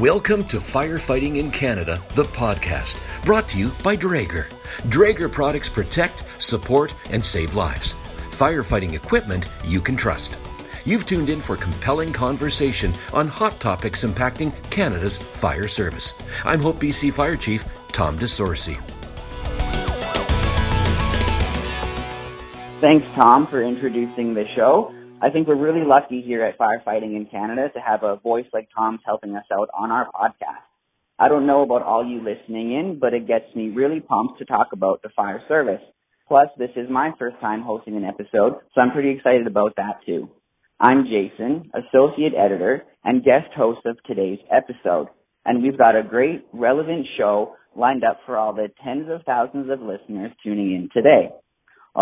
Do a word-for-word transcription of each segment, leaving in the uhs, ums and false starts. Welcome to Firefighting in Canada, the podcast, brought to you by Draeger. Draeger products protect, support, and save lives. Firefighting equipment you can trust. You've tuned in for compelling conversation on hot topics impacting Canada's fire service. I'm Hope B C Fire Chief Tom DeSorcy. Thanks, Tom, for introducing the show. I think we're really lucky here at Firefighting in Canada to have a voice like Tom's helping us out on our podcast. I don't know about all you listening in, but it gets me really pumped to talk about the fire service. Plus, this is my first time hosting an episode, so I'm pretty excited about that too. I'm Jason, Associate Editor and guest host of today's episode, and we've got a great, relevant show lined up for all the tens of thousands of listeners tuning in today.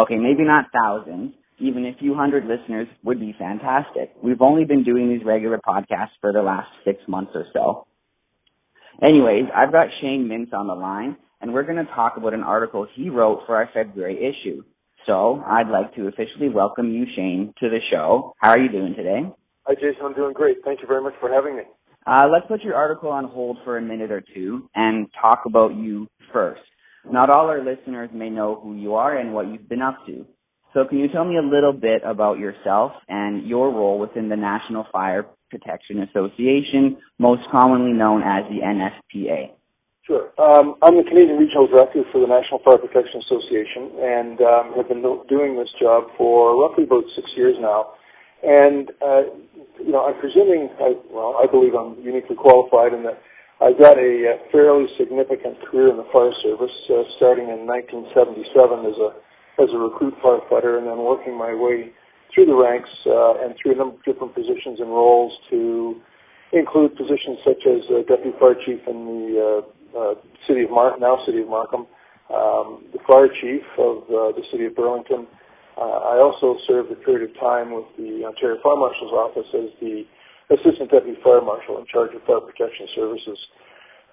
Okay, maybe not thousands. Even a few hundred listeners would be fantastic. We've only been doing these regular podcasts for the last six months or so. Anyways, I've got Shane Mintz on the line, and we're going to talk about an article he wrote for our February issue. So I'd like to officially welcome you, Shane, to the show. How are you doing today? Hi, Jason. I'm doing great. Thank you very much for having me. Uh, let's put your article on hold for a minute or two and talk about you first. Not all our listeners may know who you are and what you've been up to. So can you tell me a little bit about yourself and your role within the National Fire Protection Association, most commonly known as the N F P A? Sure. Um, I'm the Canadian Regional Director for the National Fire Protection Association, and um, have been doing this job for roughly about six years now. And, uh, you know, I'm presuming, I, well, I believe I'm uniquely qualified in that I've got a fairly significant career in the fire service, uh, starting in nineteen seventy-seven as a as a recruit firefighter, and then working my way through the ranks uh, and through a number of different positions and roles to include positions such as uh, Deputy Fire Chief in the uh, uh, City of Markham, now City of Markham, um, the Fire Chief of uh, the City of Burlington. Uh, I also served a period of time with the Ontario Fire Marshal's Office as the Assistant Deputy Fire Marshal in charge of Fire Protection Services.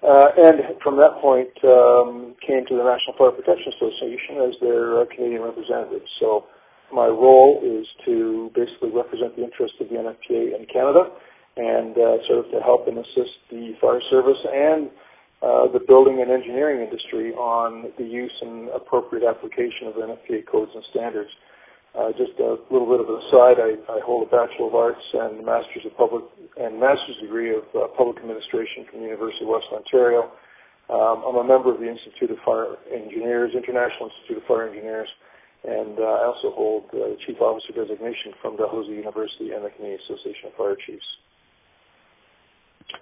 Uh, and from that point, um, came to the National Fire Protection Association as their uh, Canadian representative. So my role is to basically represent the interests of the N F P A in Canada and uh, serve to help and assist the fire service and uh, the building and engineering industry on the use and appropriate application of N F P A codes and standards. Uh, just a little bit of an aside, I, I hold a Bachelor of Arts and Master's of Public and Master's degree of uh, Public Administration from the University of Western Ontario. Um, I'm a member of the Institute of Fire Engineers, International Institute of Fire Engineers, and uh, I also hold uh, the Chief Officer designation from Dalhousie University and the Canadian Association of Fire Chiefs.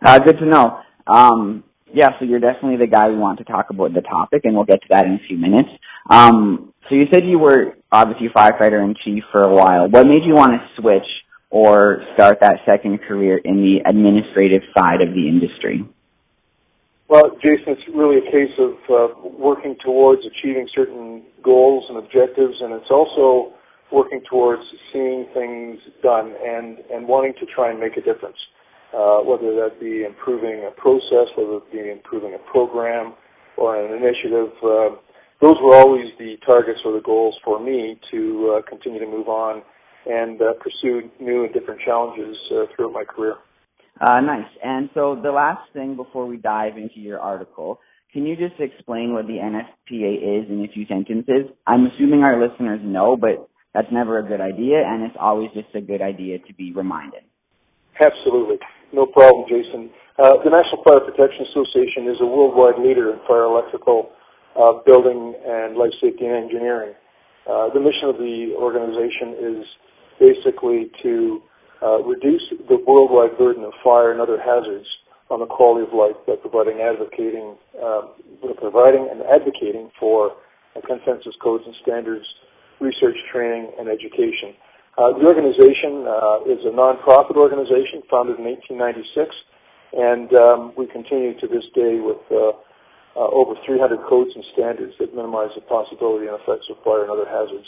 Uh, good to know. Um, yeah, so you're definitely the guy we want to talk about the topic, and we'll get to that in a few minutes. Um, so you said you were obviously firefighter-in-chief for a while. What made you want to switch or start that second career in the administrative side of the industry? Well, Jason, it's really a case of uh, working towards achieving certain goals and objectives, and it's also working towards seeing things done and, and wanting to try and make a difference, uh, whether that be improving a process, whether it be improving a program or an initiative. Uh, Those were always the targets or the goals for me to uh, continue to move on and uh, pursue new and different challenges uh, throughout my career. Uh, nice. And so the last thing before we dive into your article, can you just explain what the N F P A is in a few sentences? I'm assuming our listeners know, but that's never a good idea, and it's always just a good idea to be reminded. Absolutely. No problem, Jason. Uh, the National Fire Protection Association is a worldwide leader in fire electrical Uh, building and life safety and engineering. Uh, the mission of the organization is basically to uh, reduce the worldwide burden of fire and other hazards on the quality of life by providing advocating, uh, providing and advocating for uh, consensus codes and standards, research, training, and education. Uh, the organization uh, is a nonprofit organization founded in eighteen ninety-six, and um, we continue to this day with Uh, Uh, over three hundred codes and standards that minimize the possibility and effects of fire and other hazards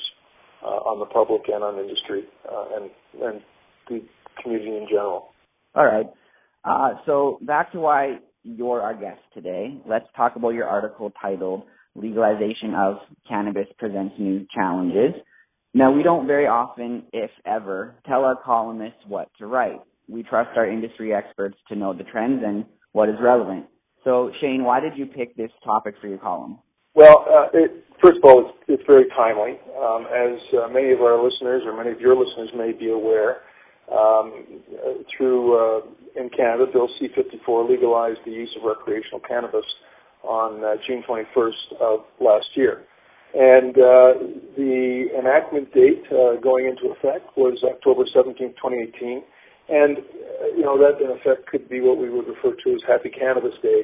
uh, on the public and on industry uh, and, and the community in general. All right. Uh, so back to why you're our guest today. Let's talk about your article titled Legalization of Cannabis Presents New Challenges. Now, we don't very often, if ever, tell our columnists what to write. We trust our industry experts to know the trends and what is relevant. So, Shane, why did you pick this topic for your column? Well, uh, it, first of all, it's, it's very timely. Um, as uh, many of our listeners or many of your listeners may be aware, um, through, uh, in Canada, Bill C fifty-four legalized the use of recreational cannabis on uh, June twenty-first of last year. And uh, the enactment date uh, going into effect was October seventeenth, twenty eighteen. And, you know, that in effect could be what we would refer to as Happy Cannabis Day.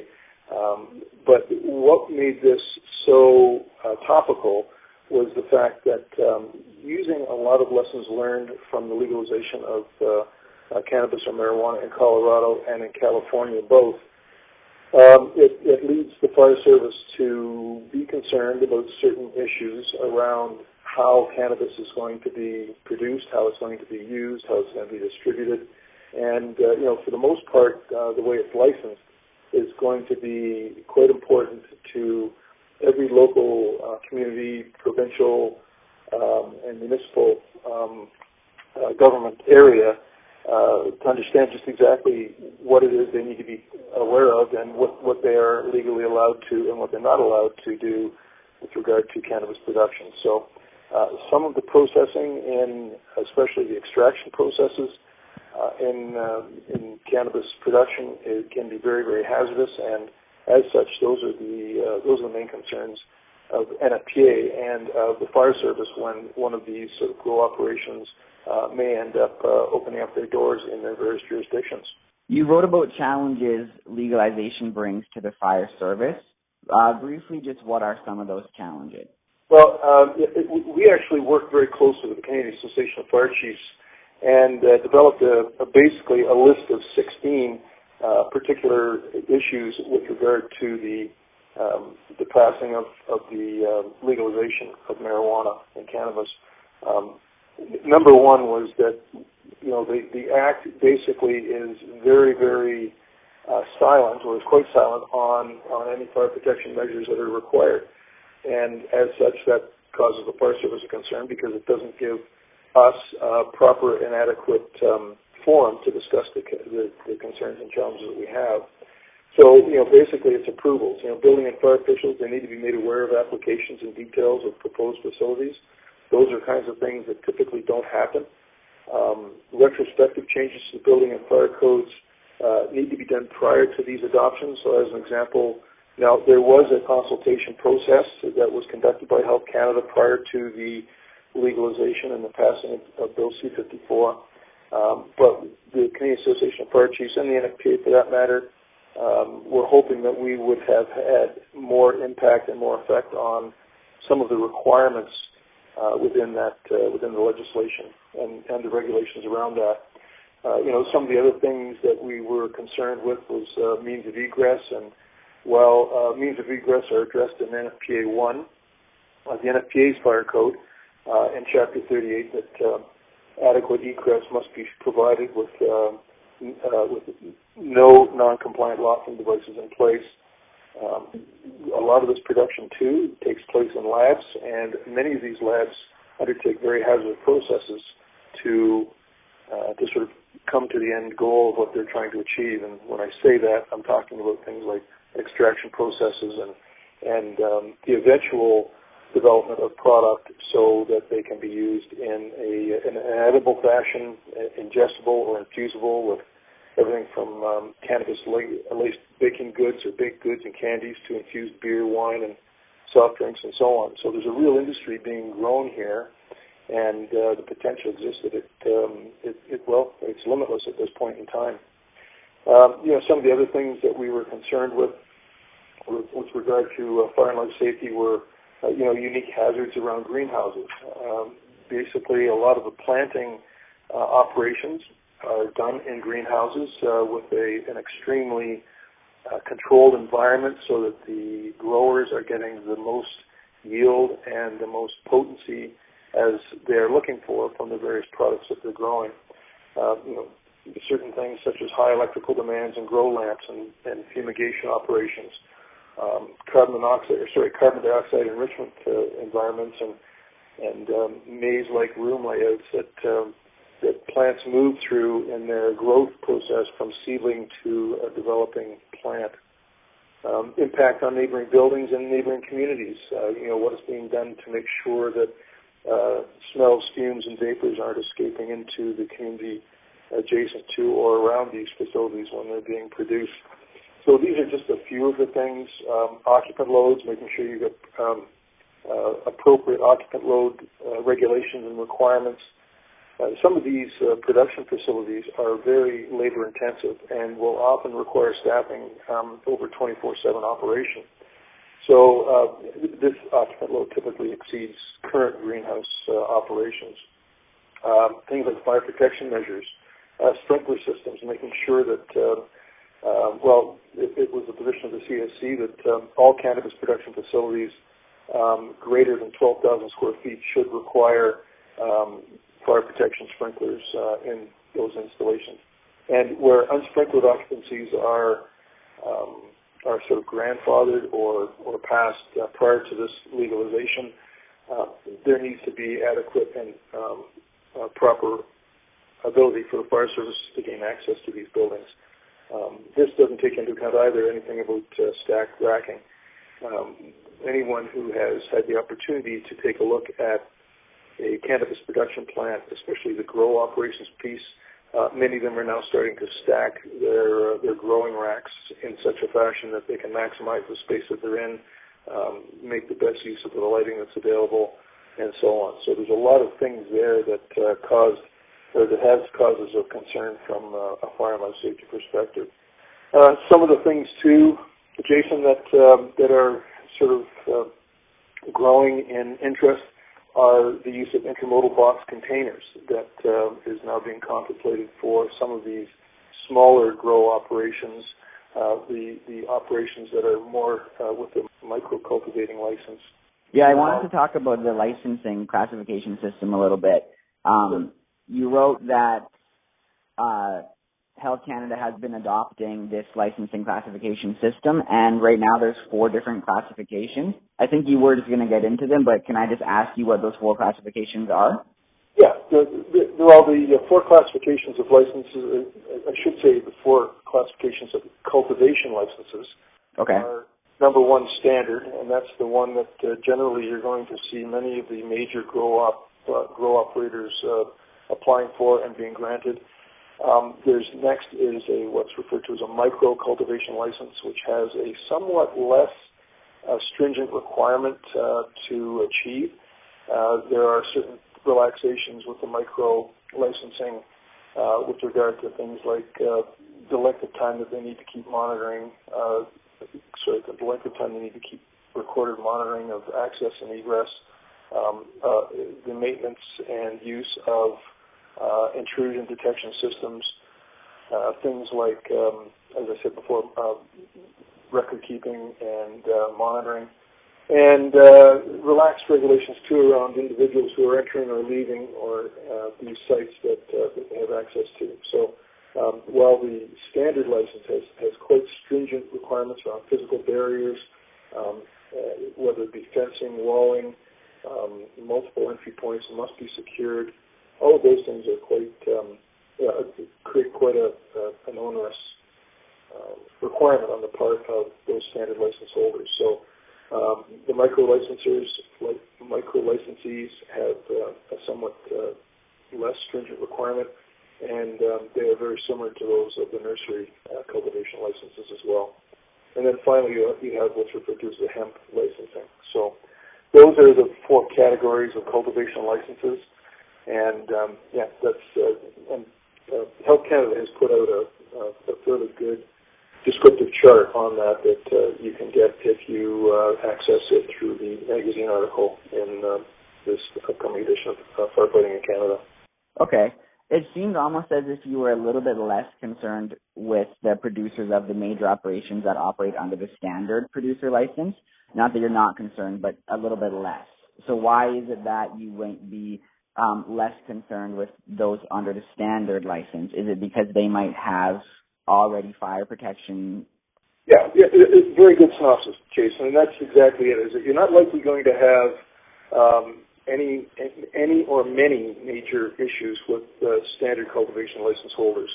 Um, but what made this so uh, topical was the fact that um, using a lot of lessons learned from the legalization of uh, uh, cannabis or marijuana in Colorado and in California both, um, it, it leads the fire service to be concerned about certain issues around how cannabis is going to be produced, how it's going to be used, how it's going to be distributed. And, uh, you know, for the most part, uh, the way it's licensed is going to be quite important to every local uh, community, provincial, um, and municipal um, uh, government area uh, to understand just exactly what it is they need to be aware of and what, what they are legally allowed to and what they're not allowed to do with regard to cannabis production. So Uh, some of the processing, in especially the extraction processes uh, in uh, in cannabis production, it can be very, very hazardous, and as such, those are the uh, those are the main concerns of N F P A and of the fire service when one of these sort of grow operations uh, may end up uh, opening up their doors in their various jurisdictions. You wrote about challenges legalization brings to the fire service. Uh, briefly, just what are some of those challenges? Well, um, it, it, we actually worked very closely with the Canadian Association of Fire Chiefs and uh, developed a, a basically a list of sixteen uh, particular issues with regard to the um, the passing of, of the uh, legalization of marijuana and cannabis. Um, number one was that, you know, the, the act basically is very, very uh, silent, or is quite silent, on, on any fire protection measures that are required. And as such, that causes the fire service a concern because it doesn't give us a proper and adequate um, forum to discuss the, the, the concerns and challenges that we have. So, you know, basically it's approvals. You know, building and fire officials, they need to be made aware of applications and details of proposed facilities. Those are kinds of things that typically don't happen. Um, retrospective changes to the building and fire codes uh, need to be done prior to these adoptions. So, as an example, now, there was a consultation process that was conducted by Health Canada prior to the legalization and the passing of Bill C fifty-four, um, but the Canadian Association of Fire Chiefs and the N F P A, for that matter, um, were hoping that we would have had more impact and more effect on some of the requirements uh, within that uh, within the legislation and, and the regulations around that. Uh, you know, some of the other things that we were concerned with was uh, means of egress and Well, uh, means of egress are addressed in N F P A one, uh, the N F P A's fire code, uh, in Chapter thirty-eight that uh, adequate egress must be provided with, uh, uh, with no non-compliant locking devices in place. Um, a lot of this production, too, takes place in labs, and many of these labs undertake very hazardous processes to uh, to sort of come to the end goal of what they're trying to achieve. And when I say that, I'm talking about things like extraction processes and and um, the eventual development of product so that they can be used in a in an edible fashion, ingestible or infusible, with everything from um, cannabis laced baking goods or baked goods and candies to infused beer, wine, and soft drinks and so on. So there's a real industry being grown here, and uh, the potential exists that it, um, it it well it's limitless at this point in time. Um, you know, some of the other things that we were concerned with with, with regard to uh, fire and life safety were, uh, you know, unique hazards around greenhouses. Um, basically, a lot of the planting uh, operations are done in greenhouses uh, with a, an extremely uh, controlled environment so that the growers are getting the most yield and the most potency as they're looking for from the various products that they're growing. Uh, you know, certain things such as high electrical demands and grow lamps and, and fumigation operations, um, carbon monoxide, or sorry, carbon dioxide enrichment uh, environments, and and um, maze-like room layouts that um, that plants move through in their growth process from seedling to a developing plant, um, impact on neighboring buildings and neighboring communities, uh, you know, what is being done to make sure that uh, smells, fumes, and vapors aren't escaping into the community adjacent to or around these facilities when they're being produced. So these are just a few of the things. Um, occupant loads, making sure you get um, uh, appropriate occupant load uh, regulations and requirements. Uh, some of these uh, production facilities are very labor intensive and will often require staffing um, over twenty-four seven operation. So uh, this occupant load typically exceeds current greenhouse uh, operations. Um, things like fire protection measures, uh, sprinkler systems, making sure that, uh, uh, well, it, it was the position of the C S C that um, all cannabis production facilities um, greater than twelve thousand square feet should require um, fire protection sprinklers uh, in those installations. And where unsprinkled occupancies are um, are sort of grandfathered or, or passed uh, prior to this legalization, uh, there needs to be adequate and um, uh, proper ability for the fire service to gain access to these buildings. Um, this doesn't take into account either anything about uh, stack racking. Um, anyone who has had the opportunity to take a look at a cannabis production plant, especially the grow operations piece, uh, many of them are now starting to stack their uh, their growing racks in such a fashion that they can maximize the space that they're in, um, make the best use of the lighting that's available, and so on. So there's a lot of things there that uh, cause, or that has causes of concern from uh, a fire and life safety perspective. Uh, some of the things too, Jason, that um, that are sort of uh, growing in interest are the use of intermodal box containers that uh, is now being contemplated for some of these smaller grow operations, uh, the the operations that are more uh, with the micro-cultivating license. Yeah, I wanted to talk about the licensing classification system a little bit. Um, you wrote that uh, Health Canada has been adopting this licensing classification system, and right now there's four different classifications. I think you were just going to get into them, but can I just ask you what those four classifications are? Yeah, they're, they're all the four classifications of licenses. I should say the four classifications of cultivation licenses. Okay. Are number one, standard, and that's the one that uh, generally you're going to see many of the major grow op uh, grow operators uh, applying for and being granted. Um, there's next is a what's referred to as a micro cultivation license, which has a somewhat less uh, stringent requirement uh, to achieve. Uh, there are certain relaxations with the micro licensing uh, with regard to things like uh, the length of time that they need to keep monitoring. Uh, So the length of time they need to keep recorded monitoring of access and egress, um, uh, the maintenance and use of uh, intrusion detection systems, uh, things like, um, as I said before, uh, record keeping and uh, monitoring, and uh, relaxed regulations too around individuals who are entering or leaving or uh, these sites that, uh, that they have access to. So. Um, while the standard license has, has quite stringent requirements around physical barriers, um, uh, whether it be fencing, walling, um, multiple entry points must be secured. All of those things are quite um, uh, create quite a, uh, an onerous uh, requirement on the part of those standard license holders. So um, the micro licensors, like micro licensees, have uh, a somewhat uh, less stringent requirement. And um, they are very similar to those of the nursery uh, cultivation licenses as well. And then finally, you have, you have what's referred to as the hemp licensing. So those are the four categories of cultivation licenses. And um, yeah, that's uh, and uh, Health Canada has put out a, a fairly good descriptive chart on that that uh, you can get if you uh, access it through the magazine article in uh, this upcoming edition of uh, Fire Fighting in Canada. Okay. It seemed almost as if you were a little bit less concerned with the producers of the major operations that operate under the standard producer license. Not that you're not concerned, but a little bit less. So why is it that you wouldn't be um, less concerned with those under the standard license? Is it because they might have already fire protection? Yeah, yeah it's very good synopsis, Jason, and that's exactly it. Is that you're not likely going to have um, – Any, any or many major issues with uh, standard cultivation license holders.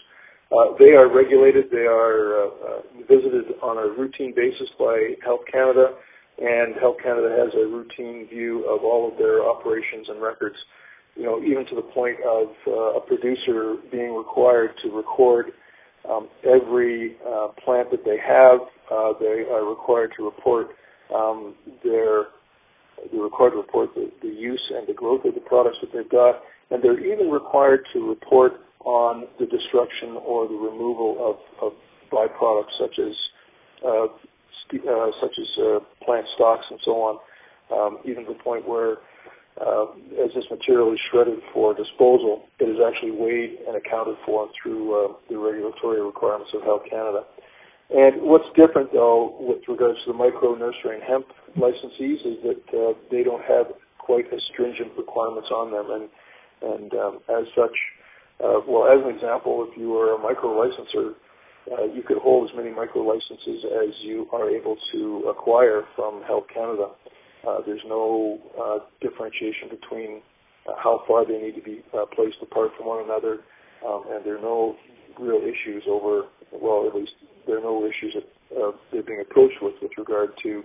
Uh, they are regulated. They are uh, uh, visited on a routine basis by Health Canada, and Health Canada has a routine view of all of their operations and records, you know, even to the point of uh, a producer being required to record um, every uh, plant that they have. Uh, they are required to report um, their They're required to report the, the use and the growth of the products that they've got, and they're even required to report on the destruction or the removal of, of byproducts such as uh, st- uh, such as uh, plant stocks and so on, um, even to the point where uh, as this material is shredded for disposal, it is actually weighed and accounted for through uh, the regulatory requirements of Health Canada. And what's different, though, with regards to the micro, nursery, and hemp licensees is that uh, they don't have quite as stringent requirements on them. And and um, as such, uh, well, as an example, if you were a micro licenser, uh, you could hold as many micro licenses as you are able to acquire from Health Canada. Uh, there's no uh, differentiation between uh, how far they need to be uh, placed apart from one another, um, and there are no real issues over, well, at least there are no issues that uh, they're being approached with with regard to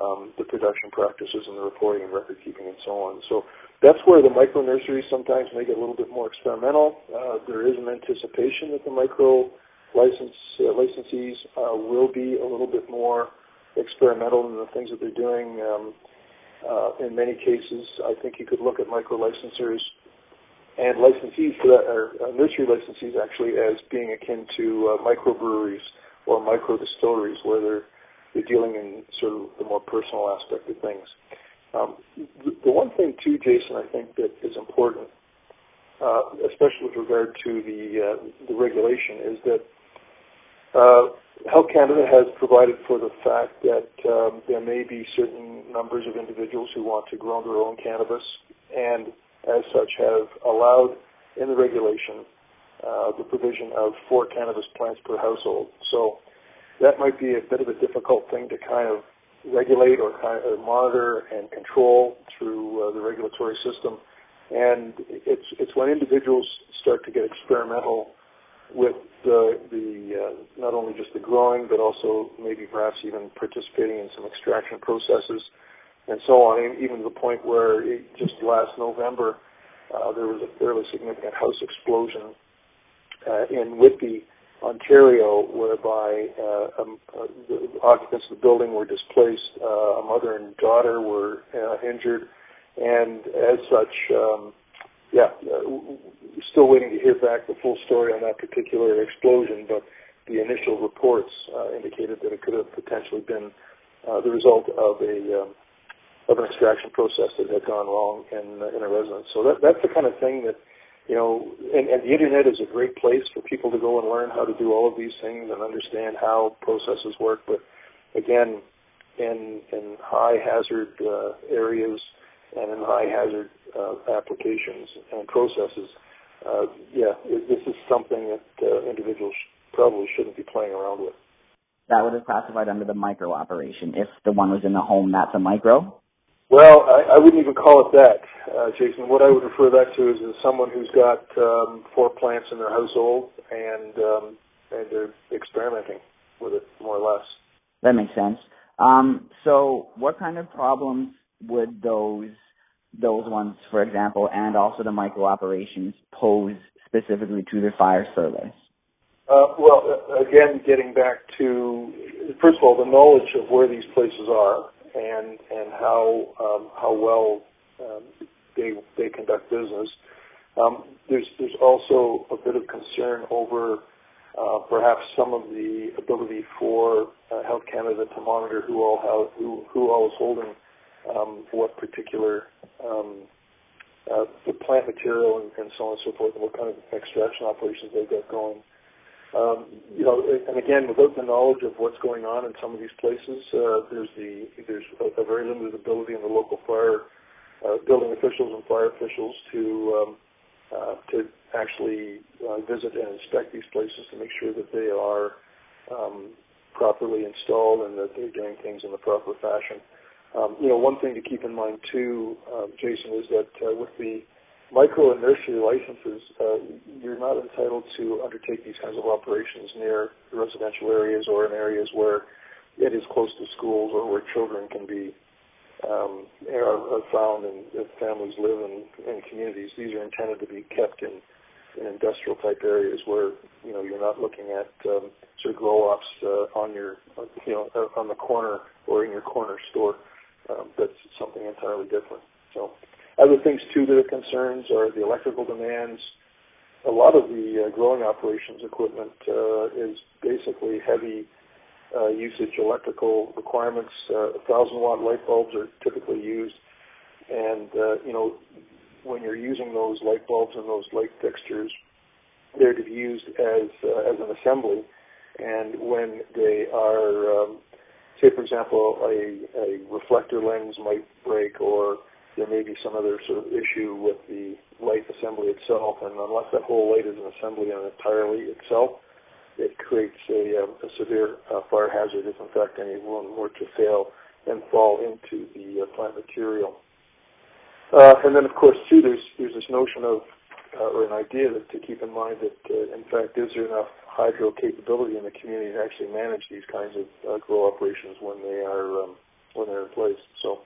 um, the production practices and the reporting and record keeping and so on. So that's where the micro nurseries sometimes make it a little bit more experimental. Uh, there is an anticipation that the micro license uh, licensees uh, will be a little bit more experimental in the things that they're doing. Um, uh, in many cases, I think you could look at micro licensers and licensees, for that, or uh, nursery licensees actually, as being akin to uh, microbreweries or micro distilleries, where they're, they're dealing in sort of the more personal aspect of things. Um, the, the one thing, too, Jason, I think that is important, uh, especially with regard to the uh, the regulation, is that uh, Health Canada has provided for the fact that um, there may be certain numbers of individuals who want to grow their own cannabis, and as such have allowed in the regulation Uh, the provision of four cannabis plants per household. So that might be a bit of a difficult thing to kind of regulate or kind of monitor and control through uh, the regulatory system. And it's it's when individuals start to get experimental with the, the uh, not only just the growing, but also maybe perhaps even participating in some extraction processes and so on, and even to the point where it, just last November uh, there was a fairly significant house explosion Uh, in Whitby, Ontario, whereby uh, um, uh, the occupants of the building were displaced. Uh, a mother and daughter were uh, injured, and as such, um, yeah, uh, still waiting to hear back the full story on that particular explosion, but the initial reports uh, indicated that it could have potentially been uh, the result of a um, of an extraction process that had gone wrong in, in a residence. So that, that's the kind of thing that, you know, and, and the Internet is a great place for people to go and learn how to do all of these things and understand how processes work. But, again, in in high-hazard uh, areas and in high-hazard uh, applications and processes, uh, yeah, it, this is something that uh, individuals probably shouldn't be playing around with. That would have classified under the micro operation. If the one was in the home, that's a micro? Well, I, I wouldn't even call it that, uh, Jason. What I would refer that to is as someone who's got um, four plants in their household and um, and they're experimenting with it, more or less. That makes sense. Um, so, what kind of problems would those those ones, for example, and also the micro operations pose specifically to the fire service? Uh, well, again, getting back to first of all the knowledge of where these places are. And, and how um, how well um, they they conduct business. Um, there's there's also a bit of concern over uh, perhaps some of the ability for uh, Health Canada to monitor who all how, who who all is holding um, what particular um, uh, the plant material and, and so on and so forth, and what kind of extraction operations they've got going. Um, you know, and again, without the knowledge of what's going on in some of these places, uh, there's the there's a, a very limited ability in the local fire uh, building officials and fire officials to um, uh, to actually uh, visit and inspect these places to make sure that they are um, properly installed and that they're doing things in the proper fashion. Um, you know, one thing to keep in mind too, uh, Jason, is that uh, with the micro and nursery licenses, uh, you're not not entitled to undertake these kinds of operations near residential areas or in areas where it is close to schools or where children can be um, are, are found and families live in, in communities. These are intended to be kept in, in industrial type areas where you know you're not looking at um, sort of grow ops uh, on your you know on the corner or in your corner store. Um, that's something entirely different. So other things too that are concerns are the electrical demands. A lot of the uh, growing operations equipment uh, is basically heavy uh, usage electrical requirements. Uh, one thousand watt light bulbs are typically used, and uh, you know when you're using those light bulbs and those light fixtures, they're to be used as uh, as an assembly, and when they are um, say, for example, a, a reflector lens might break or there may be some other sort of issue with the light assembly itself, and unless that whole light is an assembly and entirely itself, it creates a, a severe uh, fire hazard if, in fact, anyone were to fail and fall into the uh, plant material. Uh, and then, of course, too, there's, there's this notion of, uh, or an idea that to keep in mind that, uh, in fact, is there enough hydro capability in the community to actually manage these kinds of uh, grow operations when they are um, when they're in place. So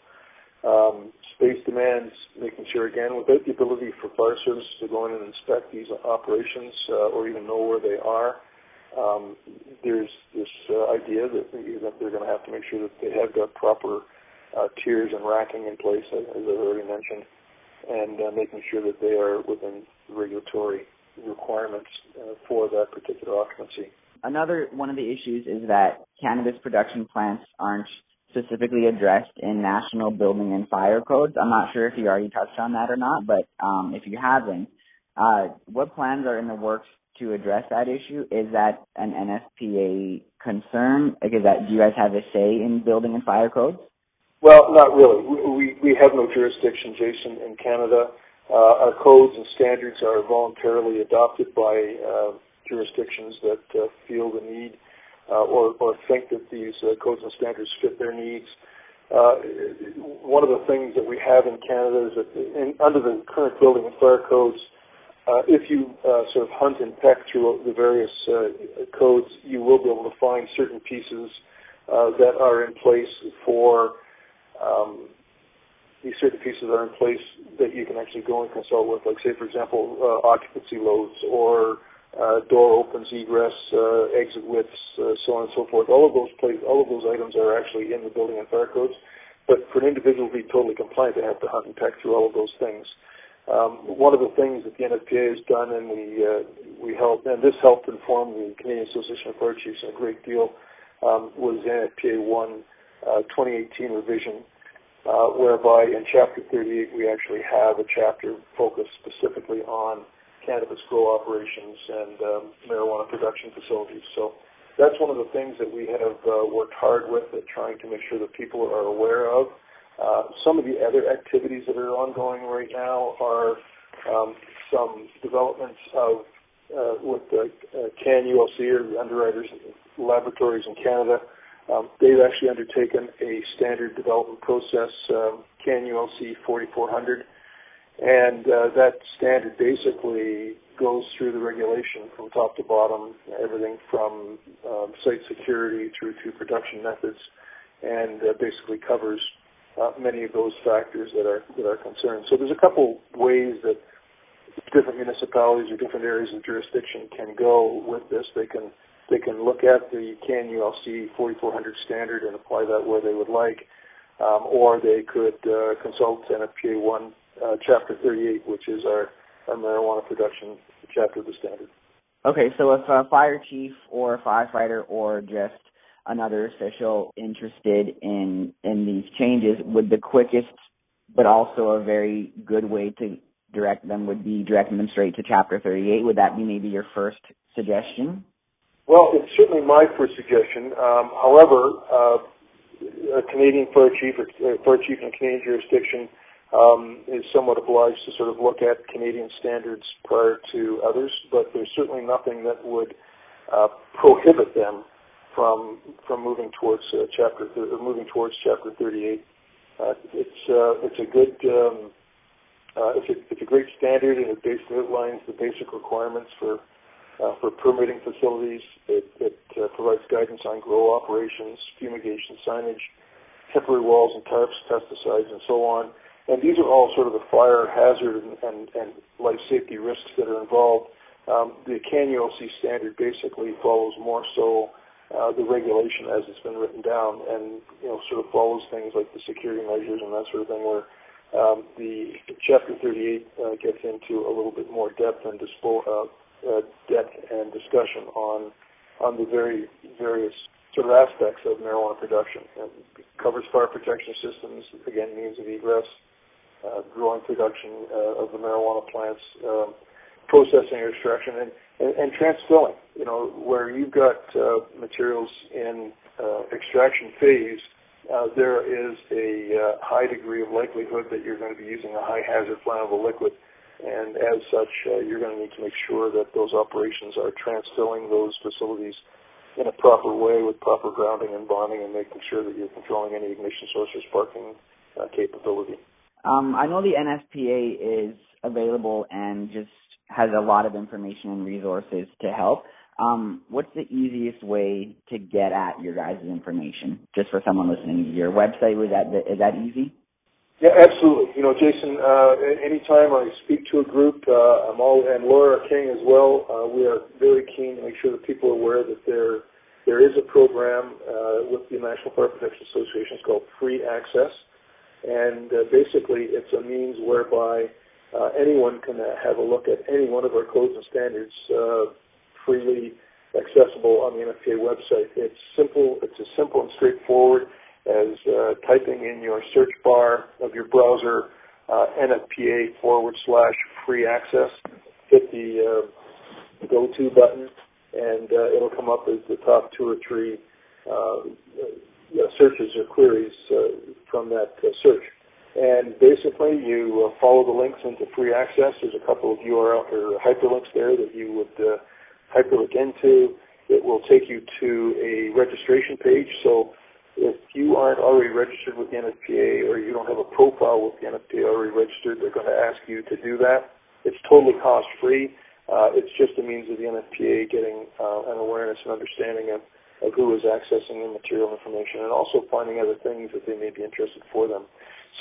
um, space demands, making sure again without the ability for fire services to go in and inspect these operations uh, or even know where they are. Um, there's this uh, idea that they're going to have to make sure that they have got proper uh, tiers and racking in place, as I've already mentioned, and uh, making sure that they are within regulatory requirements uh, for that particular occupancy. Another one of the issues is that cannabis production plants aren't specifically addressed in national building and fire codes. I'm not sure if you already touched on that or not, but um, if you haven't, uh, what plans are in the works to address that issue? Is that an N F P A concern? Like, is that, do you guys have a say in building and fire codes? Well, not really. We, we have no jurisdiction, Jason, in Canada. Uh, our codes and standards are voluntarily adopted by uh, jurisdictions that uh, feel the need uh, or, or think that these uh, codes and standards fit their needs. Uh, one of the things that we have in Canada is that in, under the current building and fire codes, uh, if you uh, sort of hunt and peck through the various uh, codes, you will be able to find certain pieces uh, that are in place for um, these certain pieces are in place that you can actually go and consult with, like, say, for example, uh, occupancy loads or uh, door opens, egress, uh, exit widths, uh, so on and so forth. All of those place, all of those items are actually in the building and fire codes, but for an individual to be totally compliant, they have to hunt and peck through all of those things. Um, one of the things that the N F P A has done, and we, uh, we helped, and this helped inform the Canadian Association of Fire Chiefs a great deal, um, was N F P A one uh, twenty eighteen revision, Uh, whereby in Chapter thirty-eight we actually have a chapter focused specifically on cannabis grow operations and um, marijuana production facilities. So that's one of the things that we have uh, worked hard with at trying to make sure that people are aware of. Uh, some of the other activities that are ongoing right now are um, some developments of uh, with the uh, C A N U L C or the Underwriters Laboratories in Canada. Um, they've actually undertaken a standard development process, um, C A N U L C forty-four hundred, and uh, that standard basically goes through the regulation from top to bottom, everything from um, site security through to production methods, and uh, basically covers uh, many of those factors that are that are concerned. So there's a couple ways that different municipalities or different areas of jurisdiction can go with this. They can They can look at the C A N U L C forty-four hundred standard and apply that where they would like, um, or they could uh, consult N F P A one uh, Chapter thirty-eight, which is our, our marijuana production chapter of the standard. Okay, so if a fire chief or a firefighter or just another official interested in, in these changes, would the quickest but also a very good way to direct them would be directing them straight to Chapter thirty-eight? Would that be maybe your first suggestion? Well, it's certainly my first suggestion. Um, however, uh, a Canadian fire chief, or a fire chief in a Canadian jurisdiction, um, is somewhat obliged to sort of look at Canadian standards prior to others. But there's certainly nothing that would uh, prohibit them from from moving towards uh, chapter th- moving towards Chapter thirty-eight. Uh, it's uh, it's a good um, Uh, it's, a, it's a great standard, and it basically outlines the basic requirements for uh, for permitting facilities. It, it uh, provides guidance on grow operations, fumigation, signage, temporary walls and tarps, pesticides, and so on. And these are all sort of the fire hazard and, and, and life safety risks that are involved. Um, the CANULC standard basically follows more so uh, the regulation as it's been written down, and you know sort of follows things like the security measures and that sort of thing, where um, the Chapter thirty-eight uh, gets into a little bit more depth and dispo- uh, uh, depth and discussion on on the very various sort of aspects of marijuana production. And it covers fire protection systems, again, means of egress, uh, growing production uh, of the marijuana plants, uh, processing or extraction, and, and, and transfilling, you know, where you've got uh, materials in uh, extraction phase, uh, there is a uh, high degree of likelihood that you're going to be using a high-hazard flammable liquid, and as such, uh, you're going to need to make sure that those operations are transfilling those facilities in a proper way with proper grounding and bonding, and making sure that you're controlling any ignition source or sparking uh, capability. Um, I know the N F P A is available and just has a lot of information and resources to help. Um, what's the easiest way to get at your guys' information? Just for someone listening, your website, was that, is that easy? Yeah, absolutely. You know, Jason, uh, anytime I speak to a group, uh, I'm all, and Laura King as well, uh, we are very keen to make sure that people are aware that there there is a program uh, with the National Fire Protection Association. It's called Free Access, and uh, basically it's a means whereby uh, anyone can have a look at any one of our codes and standards uh, freely accessible on the N F P A website. It's simple. It's as simple and straightforward as uh, typing in your search bar of your browser, uh, N F P A forward slash free access, hit the uh, go-to button, and uh, it'll come up as the top two or three uh, searches or queries uh, from that uh, search. And basically, you uh, follow the links into free access. There's a couple of U R L or hyperlinks there that you would uh, hyperlink into. It will take you to a registration page. So if you aren't already registered with the N F P A, or you don't have a profile with the N F P A already registered, they're going to ask you to do that. It's totally cost-free. Uh, it's just a means of the N F P A getting uh, an awareness and understanding of, of who is accessing the material information, and also finding other things that they may be interested for them.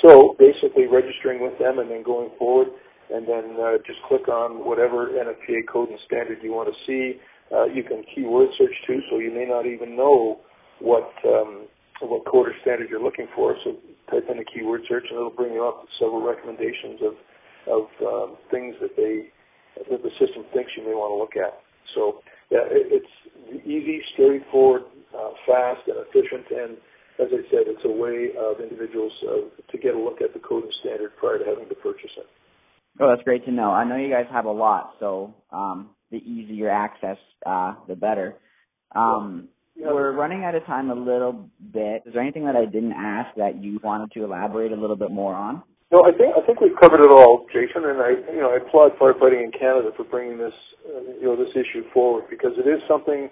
So basically registering with them and then going forward, and then uh, just click on whatever N F P A code and standard you want to see. Uh, you can keyword search too, so you may not even know what um, what code or standard you're looking for, so type in a keyword search and it'll bring you up with several recommendations of of um, things that they that the system thinks you may want to look at. So yeah, it, it's easy, straightforward, uh, fast, and efficient, and as I said, it's a way of individuals uh, to get a look at the code and standard prior to having to purchase it. Oh, that's great to know. I know you guys have a lot, so um, the easier access, uh, the better. Um, yeah. We're running out of time a little bit. Is there anything that I didn't ask that you wanted to elaborate a little bit more on? No, I think I think we've covered it all, Jason. And I, you know, I applaud Fire Fighting in Canada for bringing this, uh, you know, this issue forward, because it is something,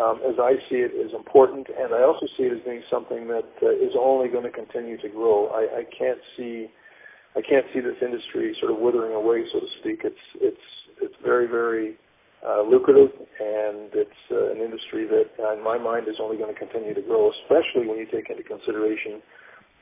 um, as I see it, is important, and I also see it as being something that uh, is only going to continue to grow. I, I can't see, I can't see this industry sort of withering away, so to speak. It's it's it's very very. Uh, lucrative, and it's uh, an industry that, uh, in my mind, is only going to continue to grow, especially when you take into consideration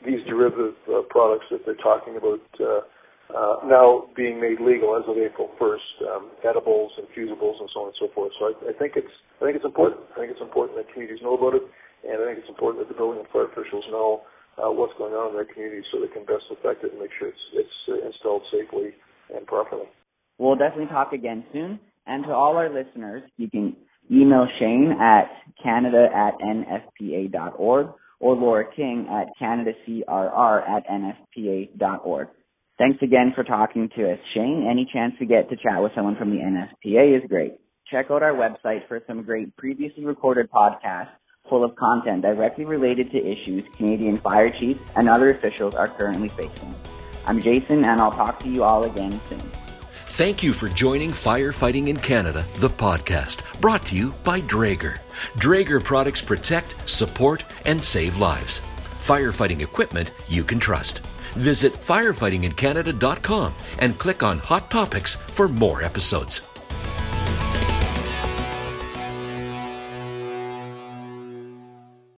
these derivative uh, products that they're talking about uh, uh, now being made legal as of April first, um, edibles and fusibles and so on and so forth. So I, I think it's I think it's important. I think it's important that communities know about it, and I think it's important that the building and fire officials know uh, what's going on in their communities so they can best affect it and make sure it's, it's uh, installed safely and properly. We'll definitely talk again soon. And to all our listeners, you can email Shane at canada at N F P A dot org or Laura King at canada C R R at N F P A dot org. Thanks again for talking to us, Shane. Any chance we get to chat with someone from the N F P A is great. Check out our website for some great previously recorded podcasts full of content directly related to issues Canadian fire chiefs and other officials are currently facing. I'm Jason, and I'll talk to you all again soon. Thank you for joining Firefighting in Canada, the podcast, brought to you by Draeger. Draeger products protect, support, and save lives. Firefighting equipment you can trust. visit firefighting in canada dot com and click on Hot Topics for more episodes.